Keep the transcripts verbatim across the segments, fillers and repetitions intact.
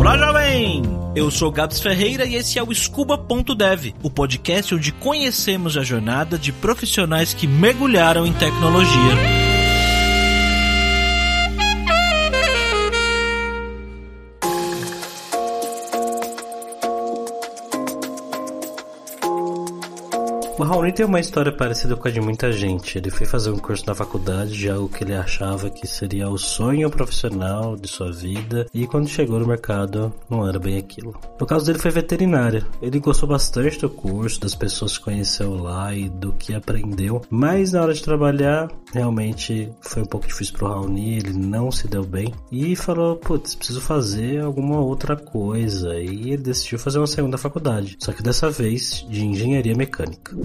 Olá, jovem! Eu sou Gabs Ferreira e esse é o Escuba.dev, o podcast onde conhecemos a jornada de profissionais que mergulharam em tecnologia. O Raoni tem uma história parecida com a de muita gente. Ele foi fazer um curso na faculdade de algo que ele achava que seria o sonho profissional de sua vida, e quando chegou no mercado não era bem aquilo. No caso dele foi veterinária. Ele gostou bastante do curso, das pessoas que conheceu lá e do que aprendeu, mas na hora de trabalhar realmente foi um pouco difícil pro Raoni, ele não se deu bem e falou, putz, preciso fazer alguma outra coisa, e ele decidiu fazer uma segunda faculdade, só que dessa vez de engenharia mecânica.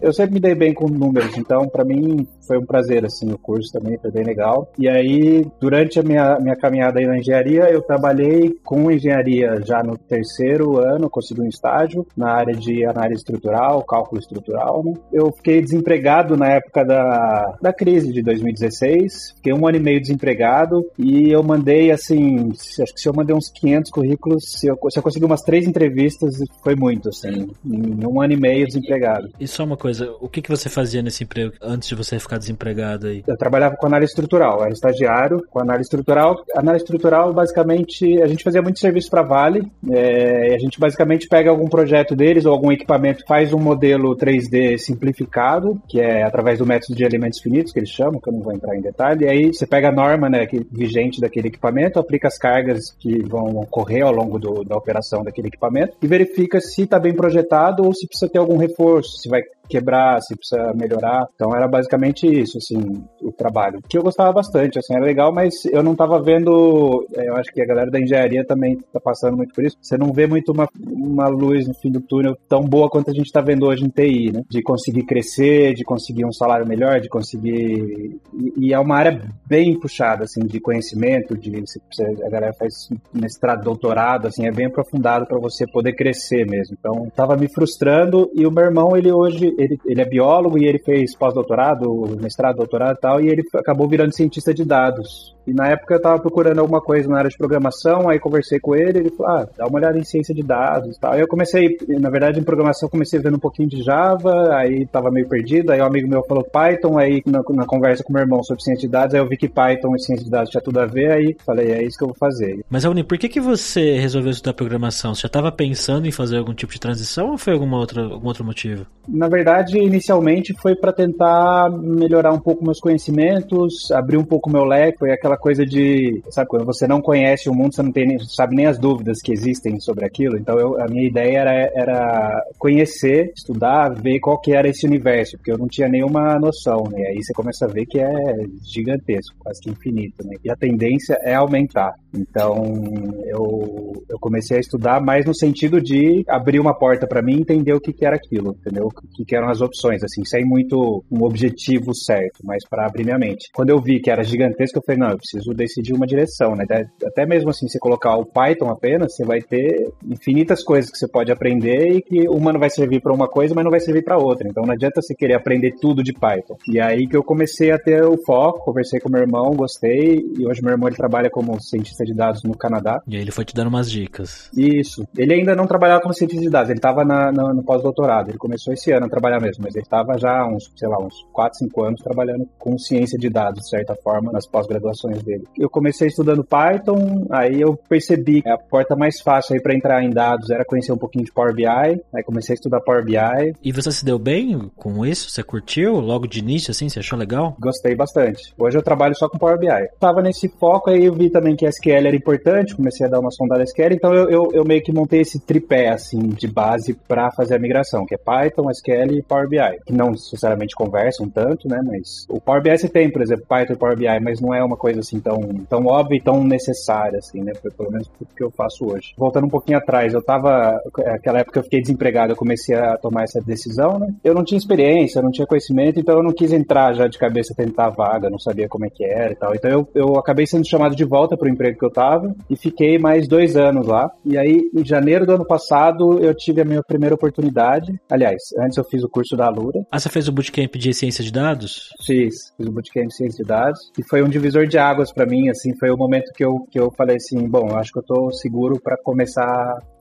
Eu sempre me dei bem com números, então para mim foi um prazer, assim, o curso também foi bem legal. E aí, durante a minha, minha caminhada aí na engenharia, eu trabalhei com engenharia já no terceiro ano, consegui um estágio na área de análise estrutural, cálculo estrutural, né? Eu fiquei desempregado na época da, da crise de dois mil e dezesseis, fiquei um ano e meio desempregado e eu mandei, assim, acho que se eu mandei uns quinhentos currículos, se eu, se eu consegui umas três entrevistas, foi muito, assim, em um ano e meio desempregado. E só uma coisa, o que, que você fazia nesse emprego antes de você ficar desempregado aí? Eu trabalhava com análise estrutural, era estagiário com análise estrutural. Análise estrutural, basicamente, a gente fazia muito serviço para Vale, é, a gente basicamente pega algum projeto deles ou algum equipamento, faz um modelo três D simplificado, que é através do método de elementos finitos, que eles chamam, que eu não vou entrar em detalhe, e aí você pega a norma, né, vigente daquele equipamento, aplica as cargas que vão ocorrer ao longo do, da operação daquele equipamento e verifica se está bem projetado ou se precisa ter algum reforço, se vai quebrar, se precisa melhorar. Então era basicamente isso, assim, o trabalho, que eu gostava bastante, assim, era legal, mas eu não tava vendo, eu acho que a galera da engenharia também tá passando muito por isso, você não vê muito uma, uma luz no fim do túnel tão boa quanto a gente tá vendo hoje em T I, né? De conseguir crescer, de conseguir um salário melhor, de conseguir... E, e é uma área bem puxada, assim, de conhecimento, de você, a galera faz mestrado, doutorado, assim, é bem aprofundado pra você poder crescer mesmo. Então tava me frustrando, e o meu irmão, ele hoje Ele, ele é biólogo e ele fez pós-doutorado, mestrado, doutorado e tal, e ele acabou virando cientista de dados. E na época eu tava procurando alguma coisa na área de programação, aí conversei com ele, ele falou, ah, dá uma olhada em ciência de dados e tal. Aí eu comecei, na verdade, em programação, comecei vendo um pouquinho de Java, aí tava meio perdido, aí um amigo meu falou Python, aí na, na conversa com meu irmão sobre ciência de dados, aí eu vi que Python e ciência de dados tinha tudo a ver, aí falei, é isso que eu vou fazer. Mas, Aluni, por que que você resolveu estudar programação? Você já tava pensando em fazer algum tipo de transição ou foi alguma outra, algum outro motivo? Na verdade, Na verdade, inicialmente foi para tentar melhorar um pouco meus conhecimentos, abrir um pouco meu leque, foi aquela coisa de, sabe, quando você não conhece o mundo, você não tem nem, sabe nem as dúvidas que existem sobre aquilo, então eu, a minha ideia era, era conhecer, estudar, ver qual que era esse universo, porque eu não tinha nenhuma noção, né, aí você começa a ver que é gigantesco, quase que infinito, né, e a tendência é aumentar, então eu, eu comecei a estudar mais no sentido de abrir uma porta para mim e entender o que que era aquilo, entendeu, o que que eram as opções, assim, sem muito um objetivo certo, mas para abrir minha mente. Quando eu vi que era gigantesco, eu falei, não, eu preciso decidir uma direção, né? Até, até mesmo assim, se colocar o Python apenas, você vai ter infinitas coisas que você pode aprender e que uma não vai servir para uma coisa, mas não vai servir para outra. Então não adianta você querer aprender tudo de Python. E aí que eu comecei a ter o foco, conversei com meu irmão, gostei, e hoje meu irmão, ele trabalha como cientista de dados no Canadá. E aí ele foi te dando umas dicas. Isso. Ele ainda não trabalhava como cientista de dados, ele estava no pós-doutorado, ele começou esse ano a trabalhar mesmo, mas ele estava já há uns, sei lá, uns quatro, cinco anos trabalhando com ciência de dados, de certa forma, nas pós-graduações dele. Eu comecei estudando Python, aí eu percebi que a porta mais fácil aí para entrar em dados era conhecer um pouquinho de Power B I, aí comecei a estudar Power B I. E você se deu bem com isso? Você curtiu logo de início, assim? Você achou legal? Gostei bastante. Hoje eu trabalho só com Power B I. Estava nesse foco, aí eu vi também que S Q L era importante, comecei a dar uma sondada S Q L, então eu, eu, eu meio que montei esse tripé, assim, de base para fazer a migração, que é Python, S Q L e Power B I, que não necessariamente conversam tanto, né, mas o Power B I você tem, por exemplo, Python e Power B I, mas não é uma coisa assim, tão, tão óbvia e tão necessária, assim, né? Pelo menos o que eu faço hoje. Voltando um pouquinho atrás, eu tava... Aquela época eu fiquei desempregado, eu comecei a tomar essa decisão, né? Eu não tinha experiência, eu não tinha conhecimento, então eu não quis entrar já de cabeça tentar a vaga, não sabia como é que era e tal. Então eu, eu acabei sendo chamado de volta pro emprego que eu tava e fiquei mais dois anos lá. E aí, em janeiro do ano passado, eu tive a minha primeira oportunidade. Aliás, antes eu fiz o curso da Alura. Ah, você fez o Bootcamp de Ciência de Dados? Fiz, fiz o Bootcamp de Ciência de Dados. E foi um divisor de águas pra mim, assim, foi o momento que eu, que eu falei assim, bom, eu acho que eu tô seguro pra começar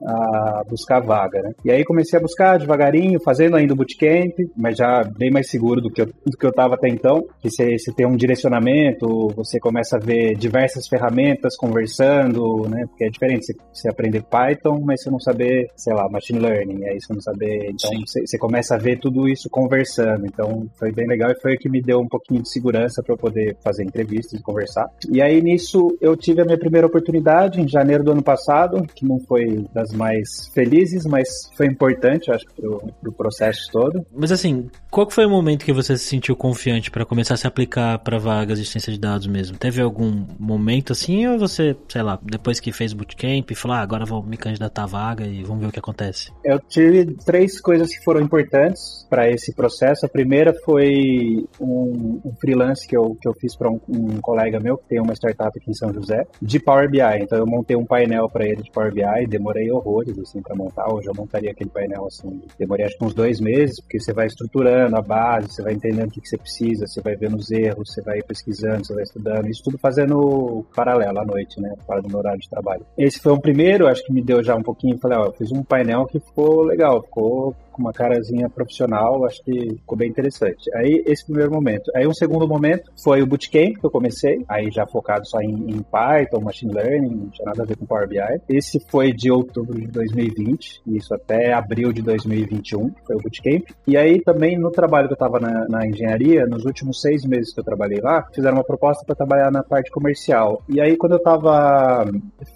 a buscar vaga, né? E aí comecei a buscar devagarinho, fazendo ainda o Bootcamp, mas já bem mais seguro do que eu, do que eu tava até então, que você, você tem um direcionamento, você começa a ver diversas ferramentas conversando, né? Porque é diferente você, você aprender Python, mas você não saber, sei lá, machine learning, aí você não saber, então você, você começa a ver tudo isso conversando, então foi bem legal e foi o que me deu um pouquinho de segurança pra eu poder fazer entrevistas e conversar. E aí nisso eu tive a minha primeira oportunidade em janeiro do ano passado, que não foi das mais felizes, mas foi importante, eu acho, pro, pro processo todo. Mas assim, qual que foi o momento que você se sentiu confiante pra começar a se aplicar pra vagas de ciência de dados mesmo? Teve algum momento assim, ou você, sei lá, depois que fez bootcamp, falou, ah, agora vou me candidatar à vaga e vamos ver o que acontece? Eu tive três coisas que foram importantes pra esse processo. A primeira foi um, um freelance que eu, que eu fiz pra um, um colega meu, que tem uma startup aqui em São José, de Power B I. Então eu montei um painel pra ele de Power B I, demorei horrores, assim, pra montar. Hoje eu montaria aquele painel, assim, demorei acho que uns dois meses, porque você vai estruturando a base, você vai entendendo o que, que você precisa, você vai vendo os erros, você vai pesquisando, você vai estudando, isso tudo fazendo paralelo à noite, né, para do meu horário de trabalho. Esse foi um primeiro, acho que me deu já um pouquinho, falei, ó, eu fiz um painel que ficou legal, ficou com uma carazinha profissional, acho que ficou bem interessante. Aí, esse primeiro momento. Aí, um segundo momento foi o bootcamp que eu comecei, aí já focado só em, em Python, Machine Learning, não tinha nada a ver com Power B I. Esse foi de outubro de dois mil e vinte, isso até abril de dois mil e vinte e um, foi o bootcamp. E aí, também, no trabalho que eu tava na, na engenharia, nos últimos seis meses que eu trabalhei lá, fizeram uma proposta para trabalhar na parte comercial. E aí, quando eu tava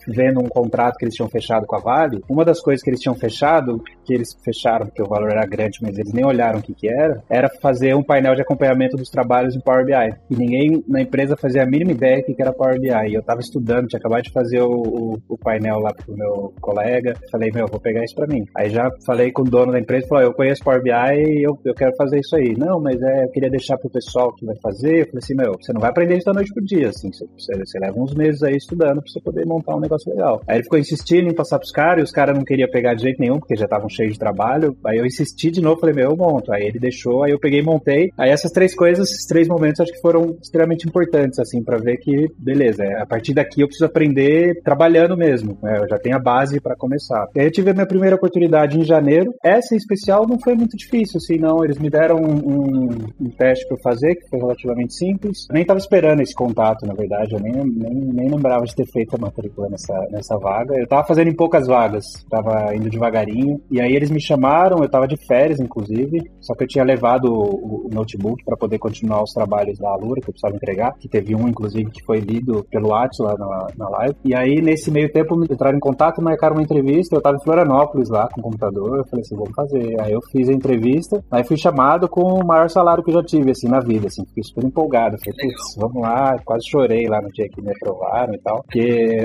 vendo um contrato que eles tinham fechado com a Vale, uma das coisas que eles tinham fechado, que eles fecharam, que eu o valor era grande, mas eles nem olharam o que que era, era fazer um painel de acompanhamento dos trabalhos em Power B I. E ninguém na empresa fazia a mínima ideia do que era Power B I. E eu tava estudando, tinha acabado de fazer o, o, o painel lá pro meu colega, falei, meu, vou pegar isso pra mim. Aí já falei com o dono da empresa, falou, eu conheço Power B I e eu, eu quero fazer isso aí. Não, mas é, eu queria deixar pro pessoal que vai fazer. Eu falei assim, meu, você não vai aprender isso da noite pro dia, assim, você, você leva uns meses aí estudando pra você poder montar um negócio legal. Aí ele ficou insistindo em passar pros caras, e os caras não queriam pegar de jeito nenhum, porque já estavam cheios de trabalho. Aí eu insisti de novo, falei, meu, eu monto. Aí ele deixou, aí eu peguei e montei. Aí essas três coisas, esses três momentos, acho que foram extremamente importantes, assim, pra ver que, beleza, a partir daqui eu preciso aprender trabalhando mesmo, né? Eu já tenho a base pra começar. E aí eu tive a minha primeira oportunidade em janeiro. Essa em especial não foi muito difícil, assim, não. Eles me deram um, um teste pra eu fazer, que foi relativamente simples. Eu nem tava esperando esse contato, na verdade. Eu nem, nem, nem lembrava de ter feito a matrícula nessa, nessa vaga. Eu tava fazendo em poucas vagas, tava indo devagarinho. E aí eles me chamaram, eu tava de férias, inclusive, só que eu tinha levado o, o notebook para poder continuar os trabalhos da Alura, que eu precisava entregar, que teve um, inclusive, que foi lido pelo Atlas lá na, na live. E aí, nesse meio tempo, me entraram em contato, marcaram uma entrevista, eu tava em Florianópolis lá, com o computador, eu falei assim, vamos fazer. Aí eu fiz a entrevista, aí fui chamado com o maior salário que eu já tive, assim, na vida, assim, fiquei super empolgado, falei, putz, vamos lá, quase chorei lá no dia que me aprovaram e tal, porque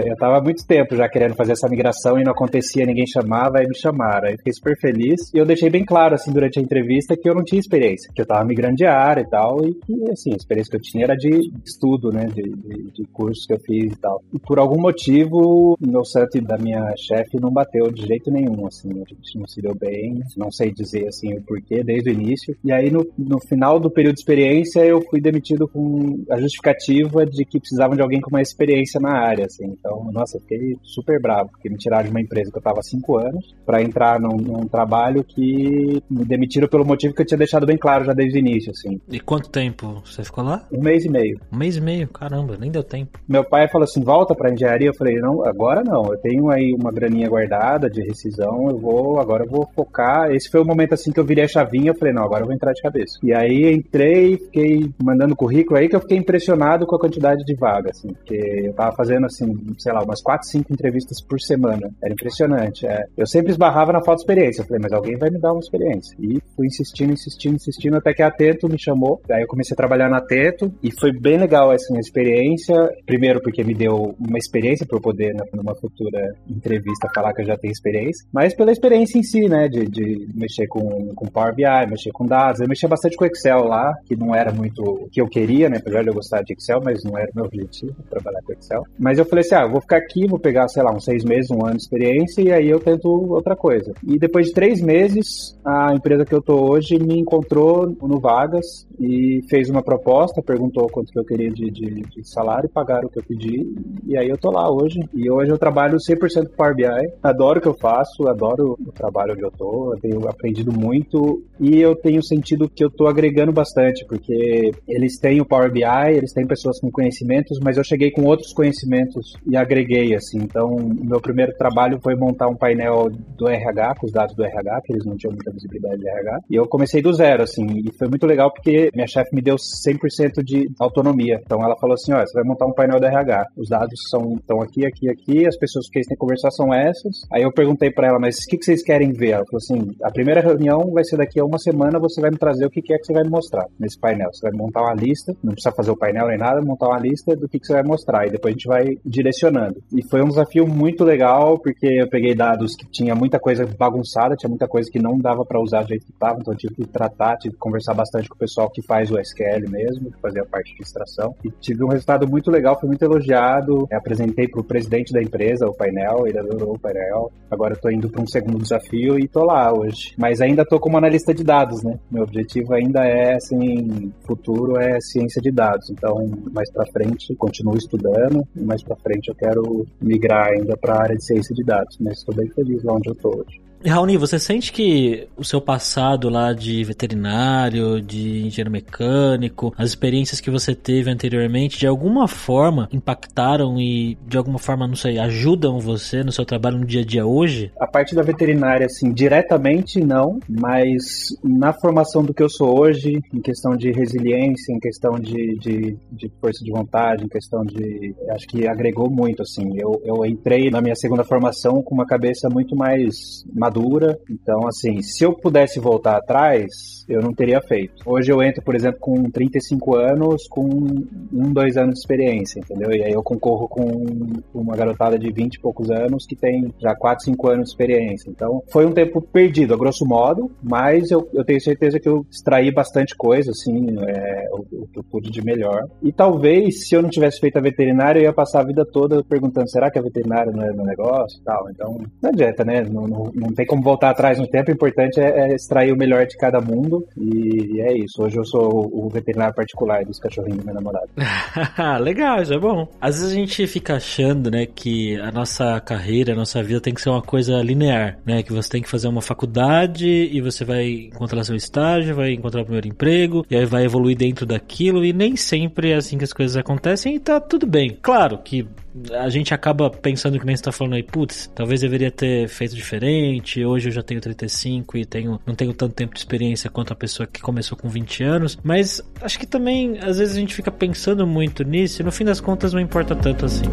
eu tava há muito tempo já querendo fazer essa migração e não acontecia, ninguém chamava, aí me chamaram, aí fiquei super feliz, e eu deixei bem claro, assim, durante a entrevista que eu não tinha experiência, que eu tava migrando de área e tal, e que, assim, a experiência que eu tinha era de estudo, né, de, de, de cursos que eu fiz e tal. E por algum motivo, o meu santo da minha chefe não bateu de jeito nenhum, assim, a gente não se deu bem, não sei dizer, assim, o porquê desde o início. E aí, no, no final do período de experiência, eu fui demitido com a justificativa de que precisavam de alguém com mais experiência na área, assim. Então, nossa, eu fiquei super bravo, porque me tiraram de uma empresa que eu tava há cinco anos pra entrar num, num trabalho que me demitiram pelo motivo que eu tinha deixado bem claro já desde o início, assim. E quanto tempo você ficou lá? Um mês e meio. Um mês e meio? Caramba, nem deu tempo. Meu pai falou assim, volta pra engenharia. Eu falei, não, agora não. Eu tenho aí uma graninha guardada de rescisão, eu vou, agora eu vou focar. Esse foi o momento, assim, que eu virei a chavinha. Eu falei, não, agora eu vou entrar de cabeça. E aí entrei, fiquei mandando currículo aí, que eu fiquei impressionado com a quantidade de vaga, assim, porque eu tava fazendo, assim, sei lá, umas quatro, cinco entrevistas por semana. Era impressionante. É. Eu sempre esbarrava na falta de experiência. Eu falei, mas alguém vai me dava experiência. E fui insistindo, insistindo, insistindo, até que a Atento me chamou. Aí eu comecei a trabalhar na Atento e foi bem legal essa minha experiência. Primeiro porque me deu uma experiência para eu poder, né, numa futura entrevista, falar que eu já tenho experiência. Mas pela experiência em si, né, de, de mexer com, com Power B I, mexer com dados. Eu mexia bastante com Excel lá, que não era muito o que eu queria, né? Apesar de eu gostar de Excel, mas não era o meu objetivo, trabalhar com Excel. Mas eu falei assim, ah, eu vou ficar aqui, vou pegar, sei lá, uns seis meses, um ano de experiência e aí eu tento outra coisa. E depois de três meses, a empresa que eu tô hoje me encontrou no Vagas e fez uma proposta, perguntou quanto que eu queria de, de, de salário, pagaram o que eu pedi e aí eu tô lá hoje. E hoje eu trabalho cem por cento com Power B I. Adoro o que eu faço, adoro o trabalho onde eu tô, eu tenho aprendido muito e eu tenho sentido que eu tô agregando bastante, porque eles têm o Power B I, eles têm pessoas com conhecimentos, mas eu cheguei com outros conhecimentos e agreguei, assim. Então, o meu primeiro trabalho foi montar um painel do R H, com os dados do R H, que eles não tinham muita visibilidade de R H, e eu comecei do zero, assim, e foi muito legal porque minha chefe me deu cem por cento de autonomia. Então, ela falou assim, ó, você vai montar um painel do R H, os dados são, estão aqui, aqui, aqui, as pessoas que eles têm que conversar são essas. Aí eu perguntei pra ela, mas o que, que vocês querem ver? Ela falou assim, a primeira reunião vai ser daqui a uma semana, você vai me trazer o que é que você vai me mostrar nesse painel. Você vai montar uma lista, não precisa fazer o painel nem nada, montar uma lista do que você vai mostrar e depois a gente vai direcionando. E foi um desafio muito legal, porque eu peguei dados que tinha muita coisa bagunçada, tinha muita coisa que não dava pra usar do jeito que estava, então eu tive que tratar, tive que conversar bastante com o pessoal que faz o S Q L mesmo, que fazia a parte de extração. E tive um resultado muito legal, foi muito elogiado. Eu apresentei pro presidente da empresa o painel, ele adorou o painel. Agora eu tô indo pra um segundo desafio e tô lá hoje. Mas ainda tô como analista de dados, né? Meu objetivo ainda é, assim, futuro é ciência de dados. Então, mais pra frente, continuo estudando e mais pra frente eu quero migrar ainda pra área de ciência de dados. Mas estou bem feliz lá onde eu tô hoje. Raoni, você sente que o seu passado lá de veterinário, de engenheiro mecânico, as experiências que você teve anteriormente, de alguma forma impactaram e, de alguma forma, não sei, ajudam você no seu trabalho no dia a dia hoje? A parte da veterinária, assim, diretamente não, mas na formação do que eu sou hoje, em questão de resiliência, em questão de, de, de força de vontade, em questão de... acho que agregou muito, assim. Eu, eu entrei na minha segunda formação com uma cabeça muito mais madura. Dura. Então, assim, se eu pudesse voltar atrás, eu não teria feito. Hoje eu entro, por exemplo, com trinta e cinco anos, com um, dois anos de experiência, entendeu? E aí eu concorro com uma garotada de vinte e poucos anos que tem já quatro, cinco anos de experiência. Então, foi um tempo perdido, a grosso modo, mas eu, eu tenho certeza que eu extraí bastante coisa, assim, é, o que eu pude de melhor. E talvez, se eu não tivesse feito a veterinária, eu ia passar a vida toda perguntando, será que a veterinária não é meu negócio e tal? Então, não adianta, né? Não, não, não tem como voltar atrás no tempo, o importante é, é extrair o melhor de cada mundo, e é isso. Hoje eu sou o, o veterinário particular dos cachorrinhos do meu namorado. Legal, isso é bom. Às vezes a gente fica achando, né, que a nossa carreira, a nossa vida tem que ser uma coisa linear, né, que você tem que fazer uma faculdade e você vai encontrar seu estágio, vai encontrar o primeiro emprego, e aí vai evoluir dentro daquilo, e nem sempre é assim que as coisas acontecem, e tá tudo bem. Claro que a gente acaba pensando que nem você tá falando aí, putz, talvez deveria ter feito diferente, hoje eu já tenho trinta e cinco e tenho, não tenho tanto tempo de experiência quanto a pessoa que começou com vinte anos, mas acho que também, às vezes a gente fica pensando muito nisso e no fim das contas não importa tanto assim.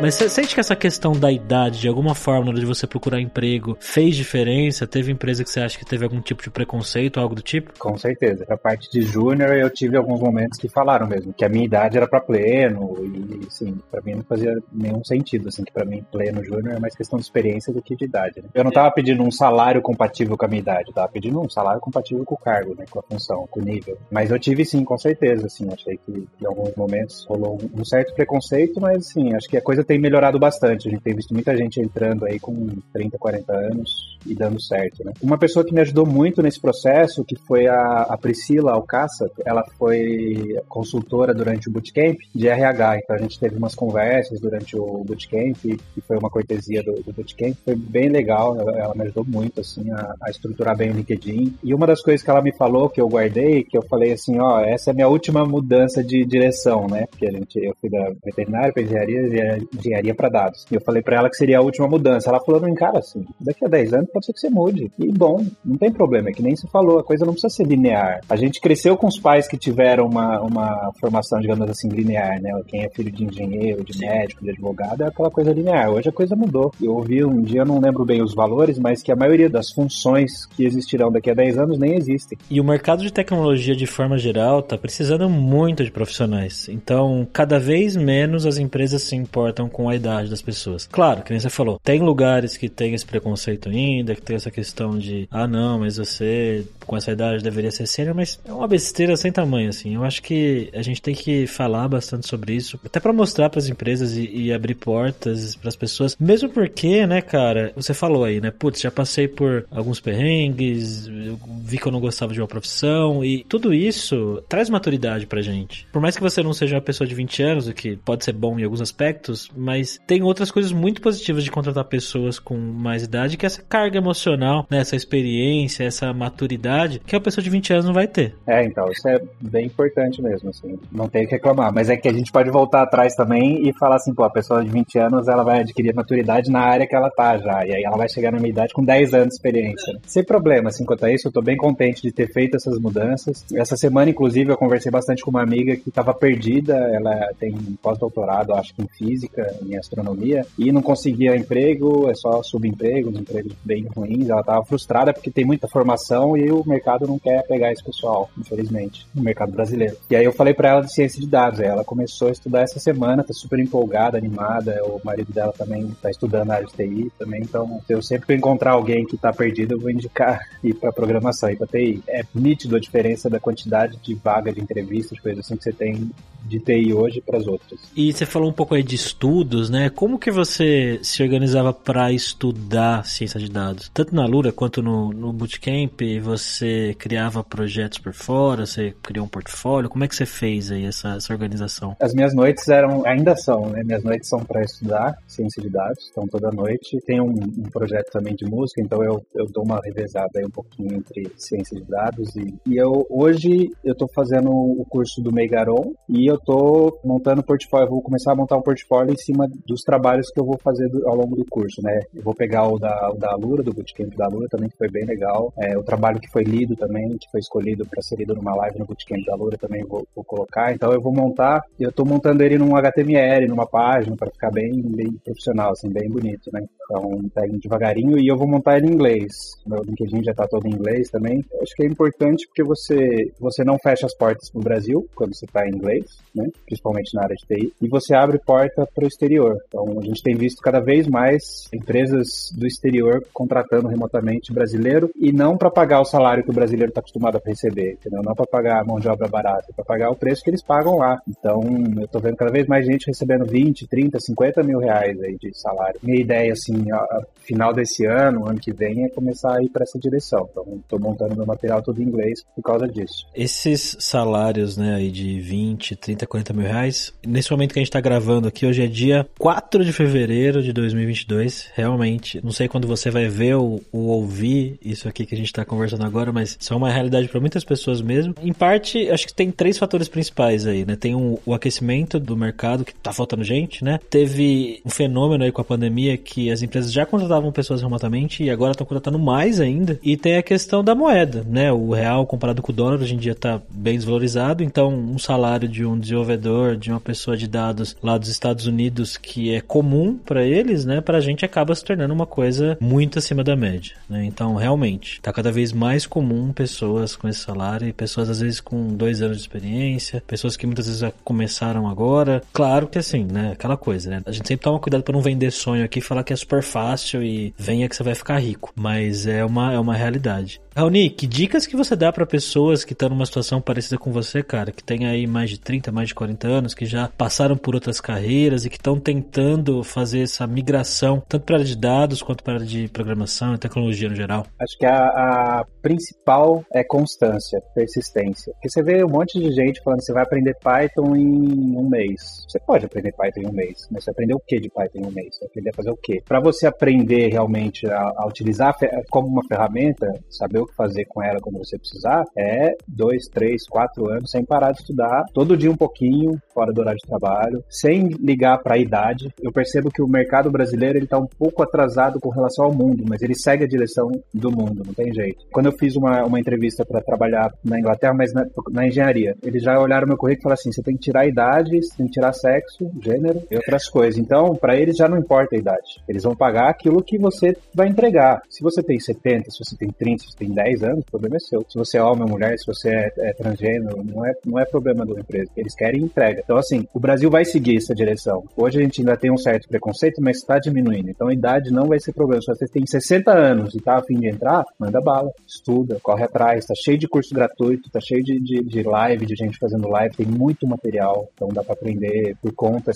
Mas você sente que essa questão da idade, de alguma forma, na hora de você procurar emprego, fez diferença? Teve empresa que você acha que teve algum tipo de preconceito, algo do tipo? Com certeza. A parte de júnior, eu tive alguns momentos que falaram mesmo que a minha idade era pra pleno e, assim, pra mim não fazia nenhum sentido, assim, que pra mim pleno júnior é mais questão de experiência do que de idade, né? Eu não tava pedindo um salário compatível com a minha idade, eu tava pedindo um salário compatível com o cargo, né, com a função, com o nível. Mas eu tive, sim, com certeza, assim, achei que em alguns momentos rolou um certo preconceito, mas, assim, acho que a coisa tem melhorado bastante. A gente tem visto muita gente entrando aí com trinta, quarenta anos e dando certo, né? Uma pessoa que me ajudou muito nesse processo, que foi a, a Priscila Alcaça, ela foi consultora durante o Bootcamp de R H, então a gente teve umas conversas durante o Bootcamp, que foi uma cortesia do, do Bootcamp, foi bem legal, ela, ela me ajudou muito, assim, a, a estruturar bem o LinkedIn, e uma das coisas que ela me falou, que eu guardei, que eu falei assim, ó, essa é a minha última mudança de direção, né? Porque a gente, eu fui da veterinária para engenharia, e engenharia para dados. E eu falei para ela que seria a última mudança. Ela falou, não, cara, assim, daqui a dez anos pode ser que você mude. E bom, não tem problema, é que nem você falou, a coisa não precisa ser linear. A gente cresceu com os pais que tiveram uma, uma formação, digamos assim, linear, né? Quem é filho de engenheiro, de médico, de advogado, é aquela coisa linear. Hoje a coisa mudou. Eu ouvi um dia, eu não lembro bem os valores, mas que a maioria das funções que existirão daqui a dez anos nem existem. E o mercado de tecnologia, de forma geral, está precisando muito de profissionais. Então, cada vez menos as empresas se importam com a idade das pessoas. Claro, que nem você falou, tem lugares que tem esse preconceito ainda, que tem essa questão de, ah, não, mas você com essa idade deveria ser sênior, mas é uma besteira sem tamanho, assim. Eu acho que a gente tem que falar bastante sobre isso, até para mostrar para as empresas e, e abrir portas para as pessoas, mesmo porque, né, cara, você falou aí, né, putz, já passei por alguns perrengues, eu vi que eu não gostava de uma profissão, e tudo isso traz maturidade pra gente. Por mais que você não seja uma pessoa de vinte anos, o que pode ser bom em alguns aspectos, mas tem outras coisas muito positivas de contratar pessoas com mais idade, que é essa carga emocional, né, essa experiência, essa maturidade, que a pessoa de vinte anos não vai ter. É, então, isso é bem importante mesmo, assim, não tem o que reclamar, mas é que a gente pode voltar atrás também e falar assim, pô, a pessoa de vinte anos, ela vai adquirir maturidade na área que ela tá já, e aí ela vai chegar na minha idade com dez anos de experiência. Sem problema, assim, quanto a isso, eu tô bem contente de ter feito essas mudanças. Essa semana, inclusive, eu conversei bastante com uma amiga que tava perdida, ela tem pós-doutorado, acho que em física, em astronomia, e não conseguia emprego, é só subemprego, uns empregos bem ruins, ela tava frustrada porque tem muita formação e o mercado não quer pegar esse pessoal, infelizmente, no mercado brasileiro. E aí eu falei pra ela de ciência de dados, aí ela começou a estudar essa semana, tá super empolgada, animada, o marido dela também tá estudando a área de T I também, então eu sempre que eu encontrar alguém que tá perdido, eu vou indicar ir pra programação, ir pra T I. É nítido a diferença da quantidade de vaga de entrevistas, coisas assim que você tem de T I hoje para as outras. E você falou um pouco aí de estudos, né? Como que você se organizava para estudar ciência de dados? Tanto na Alura quanto no, no Bootcamp, você criava projetos por fora, você criou um portfólio, como é que você fez aí essa, essa organização? As minhas noites eram, ainda são, né? Minhas noites são para estudar ciência de dados, então toda noite. Tem um, um projeto também de música, então eu, eu dou uma revezada aí um pouquinho entre ciência de dados e, e eu, hoje eu tô fazendo o curso do Megaron e eu tô montando portfólio, eu vou começar a montar um portfólio em cima dos trabalhos que eu vou fazer do, ao longo do curso, né? Eu vou pegar o da, o da Alura, do Bootcamp da Alura também, que foi bem legal. É, o trabalho que foi lido também, que foi escolhido para ser lido numa live no Bootcamp da Alura também vou, vou colocar. Então eu vou montar, eu tô montando ele num H T M L, numa página, para ficar bem, bem profissional, assim, bem bonito, né? Então pega devagarinho e eu vou montar ele em inglês. Meu LinkedIn já tá todo em inglês também. Eu acho que é importante porque você, você não fecha as portas pro Brasil quando você tá em inglês, né? Principalmente na área de T I. E você abre porta para o exterior. Então, a gente tem visto cada vez mais empresas do exterior contratando remotamente brasileiro e não para pagar o salário que o brasileiro está acostumado a receber, entendeu? Não para pagar a mão de obra barata, é para pagar o preço que eles pagam lá. Então, eu estou vendo cada vez mais gente recebendo vinte, trinta, cinquenta mil reais aí de salário. Minha ideia, assim, a, a final desse ano, ano que vem, é começar a ir para essa direção. Então, estou montando meu material todo em inglês por causa disso. Esses salários, né, aí de vinte, trinta, quarenta mil reais, nesse momento que a gente está gravando aqui, hoje é dia quatro de fevereiro de dois mil e vinte e dois, realmente, não sei quando você vai ver ou, ou ouvir isso aqui que a gente está conversando agora, mas isso é uma realidade para muitas pessoas mesmo. Em parte, acho que tem três fatores principais aí, né? Tem um, o aquecimento do mercado, que tá faltando gente, né? Teve um fenômeno aí com a pandemia que as empresas já contratavam pessoas remotamente e agora estão contratando mais ainda. E tem a questão da moeda, né? O real comparado com o dólar hoje em dia tá bem desvalorizado, então um salário de um desenvolvedor, de uma pessoa de dados lá dos Estados Unidos que é comum para eles, né, pra gente acaba se tornando uma coisa muito acima da média, né? Então, realmente, tá cada vez mais comum pessoas com esse salário e pessoas, às vezes, com dois anos de experiência, pessoas que muitas vezes já começaram agora. Claro que, assim, né, aquela coisa, né? A gente sempre toma cuidado pra não vender sonho aqui e falar que é super fácil e venha que você vai ficar rico, mas é uma, é uma realidade. Raoni, que dicas que você dá pra pessoas que estão numa situação parecida com você, cara, que tem aí mais de trinta, mais de quarenta anos, que já passaram por outras carreiras e que estão tentando fazer essa migração, tanto para a área de dados quanto para a área de programação e tecnologia no geral? Acho que a, a principal é constância, persistência. Porque você vê um monte de gente falando que você vai aprender Python em um mês. Você pode aprender Python em um mês, mas você aprendeu o que de Python em um mês? Você aprender a fazer o quê? Para você aprender realmente a, a utilizar como uma ferramenta, saber o que fazer com ela quando você precisar, é dois, três, quatro anos sem parar de estudar, todo dia um pouquinho fora do horário de trabalho, sem ligar para a idade. Eu percebo que o mercado brasileiro ele está um pouco atrasado com relação ao mundo, mas ele segue a direção do mundo, não tem jeito. Quando eu fiz uma, uma entrevista para trabalhar na Inglaterra, mas na, na engenharia, eles já olharam meu currículo e falaram assim, você tem que tirar a idade, você tem que tirar sexo, gênero e outras coisas. Então, para eles já não importa a idade. Eles vão pagar aquilo que você vai entregar. Se você tem setenta, se você tem trinta, se você tem dez anos, o problema é seu. Se você é homem ou mulher, se você é, é transgênero, não é, não é problema da empresa. Eles querem entrega. Então, assim, o Brasil vai seguir essa direção. Hoje a gente ainda tem um certo preconceito, mas está diminuindo. Então, a idade não vai ser problema. Se você tem sessenta anos e está a fim de entrar, manda bala, estuda, corre atrás. Está cheio de curso gratuito, está cheio de, de, de live, de gente fazendo live. Tem muito material, então dá para aprender por conta.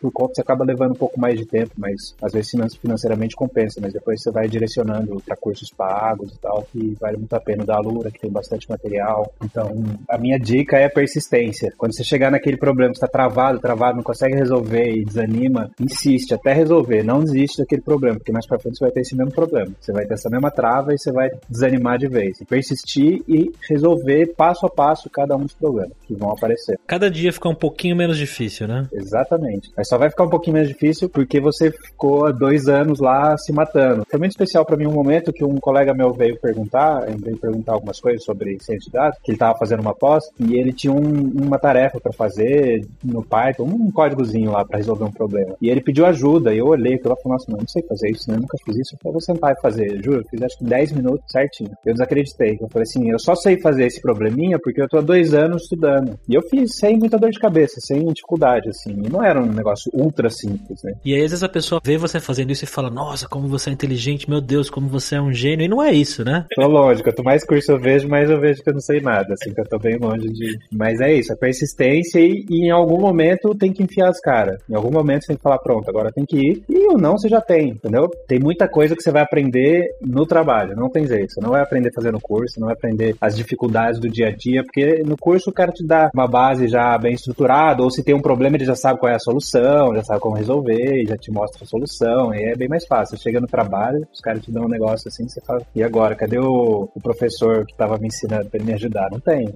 Por conta você acaba levando um pouco mais de tempo, mas às vezes financeiramente compensa, mas depois você vai direcionando para cursos pagos e tal, que vale muito a pena. Da Alura, que tem bastante material. Então, a minha dica é persistência. Quando você chegar naquele problema, você tá travado, travado, não consegue resolver e desanima, insiste até resolver, não desiste daquele problema, porque mais pra frente você vai ter esse mesmo problema. Você vai ter essa mesma trava e você vai desanimar de vez. E persistir e resolver passo a passo cada um dos problemas que vão aparecer. Cada dia fica um pouquinho menos difícil, né? Exatamente. Mas só vai ficar um pouquinho menos difícil porque você ficou há dois anos lá se matando. Foi muito especial pra mim um momento que um colega meu veio perguntar, veio perguntar algumas coisas sobre ciência de dados, que ele tava fazendo uma pós, e ele tinha um, uma tarefa pra fazer no Python, um códigozinho lá pra resolver um problema. E ele pediu ajuda, e eu olhei, e eu falei, nossa, não, não sei fazer isso, né? Eu nunca fiz isso, eu vou sentar e fazer, juro, eu fiz acho que dez minutos certinho. Eu desacreditei, eu falei assim, eu só sei fazer esse probleminha porque eu tô há dois anos estudando. E eu fiz sem muita dor de cabeça, sem dificuldade, assim, e não era um negócio ultra simples, né? E aí, às vezes, a pessoa vê você fazendo isso e fala, nossa, como você é inteligente, meu Deus, como você é um gênio, e não é isso, né? Tô longe, quanto mais curso eu vejo, mais eu vejo que eu não sei nada, assim, que eu tô bem longe de... Mas é isso, é persistência e, e em algum momento tem que enfiar as caras, em algum momento você tem que falar, pronto, agora tem que ir, e ou não, você já tem, entendeu? Tem muita coisa que você vai aprender no trabalho, não tem jeito, você não vai aprender fazendo curso, não vai aprender as dificuldades do dia a dia, porque no curso o cara te dá uma base já bem estruturada, ou se tem um problema ele já sabe qual é a solução, já sabe como resolver, já te mostra a solução, e é bem mais fácil, você chega no trabalho, os caras te dão um negócio assim, você fala, e agora, cadê o, o professor que tava me ensinando pra ele me ajudar? Não tem.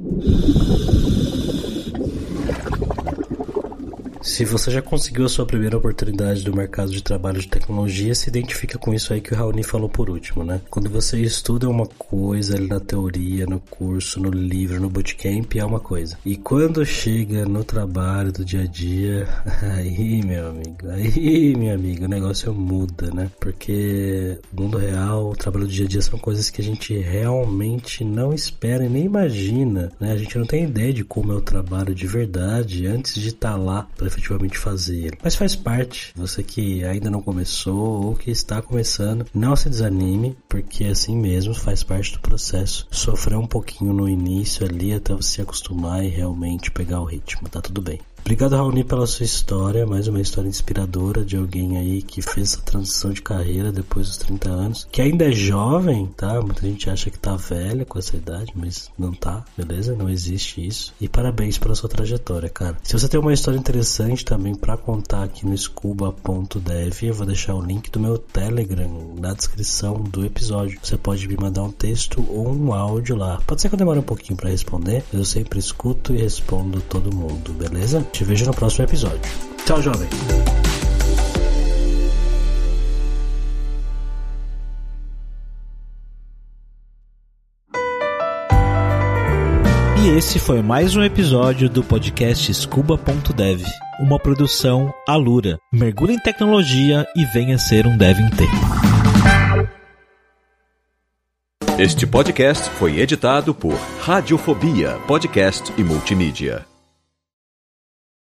Se você já conseguiu a sua primeira oportunidade do mercado de trabalho de tecnologia, se identifica com isso aí que o Raoni falou por último, né? Quando você estuda uma coisa ali na teoria, no curso, no livro, no bootcamp, é uma coisa. E quando chega no trabalho do dia a dia, aí, meu amigo, aí, meu amigo, o negócio muda, né? Porque o mundo real, o trabalho do dia a dia são coisas que a gente realmente não espera e nem imagina, né? A gente não tem ideia de como é o trabalho de verdade antes de estar lá pra efetivamente fazer, mas faz parte. Você que ainda não começou ou que está começando, não se desanime, porque assim mesmo faz parte do processo, sofrer um pouquinho no início ali até você se acostumar e realmente pegar o ritmo, tá tudo bem. Obrigado, Raoni, pela sua história, mais uma história inspiradora de alguém aí que fez essa transição de carreira depois dos trinta anos, que ainda é jovem, tá? Muita gente acha que tá velha com essa idade, mas não tá, beleza? Não existe isso. E parabéns pela sua trajetória, cara. Se você tem uma história interessante também pra contar aqui no Escuba ponto dev, eu vou deixar o link do meu Telegram na descrição do episódio. Você pode me mandar um texto ou um áudio lá. Pode ser que eu demore um pouquinho pra responder, mas eu sempre escuto e respondo todo mundo, beleza? Te vejo no próximo episódio. Tchau, jovem! E esse foi mais um episódio do podcast Escuba ponto dev, uma produção Alura. Mergulhe em tecnologia e venha ser um dev inteiro. Este podcast foi editado por Radiofobia Podcast e Multimídia.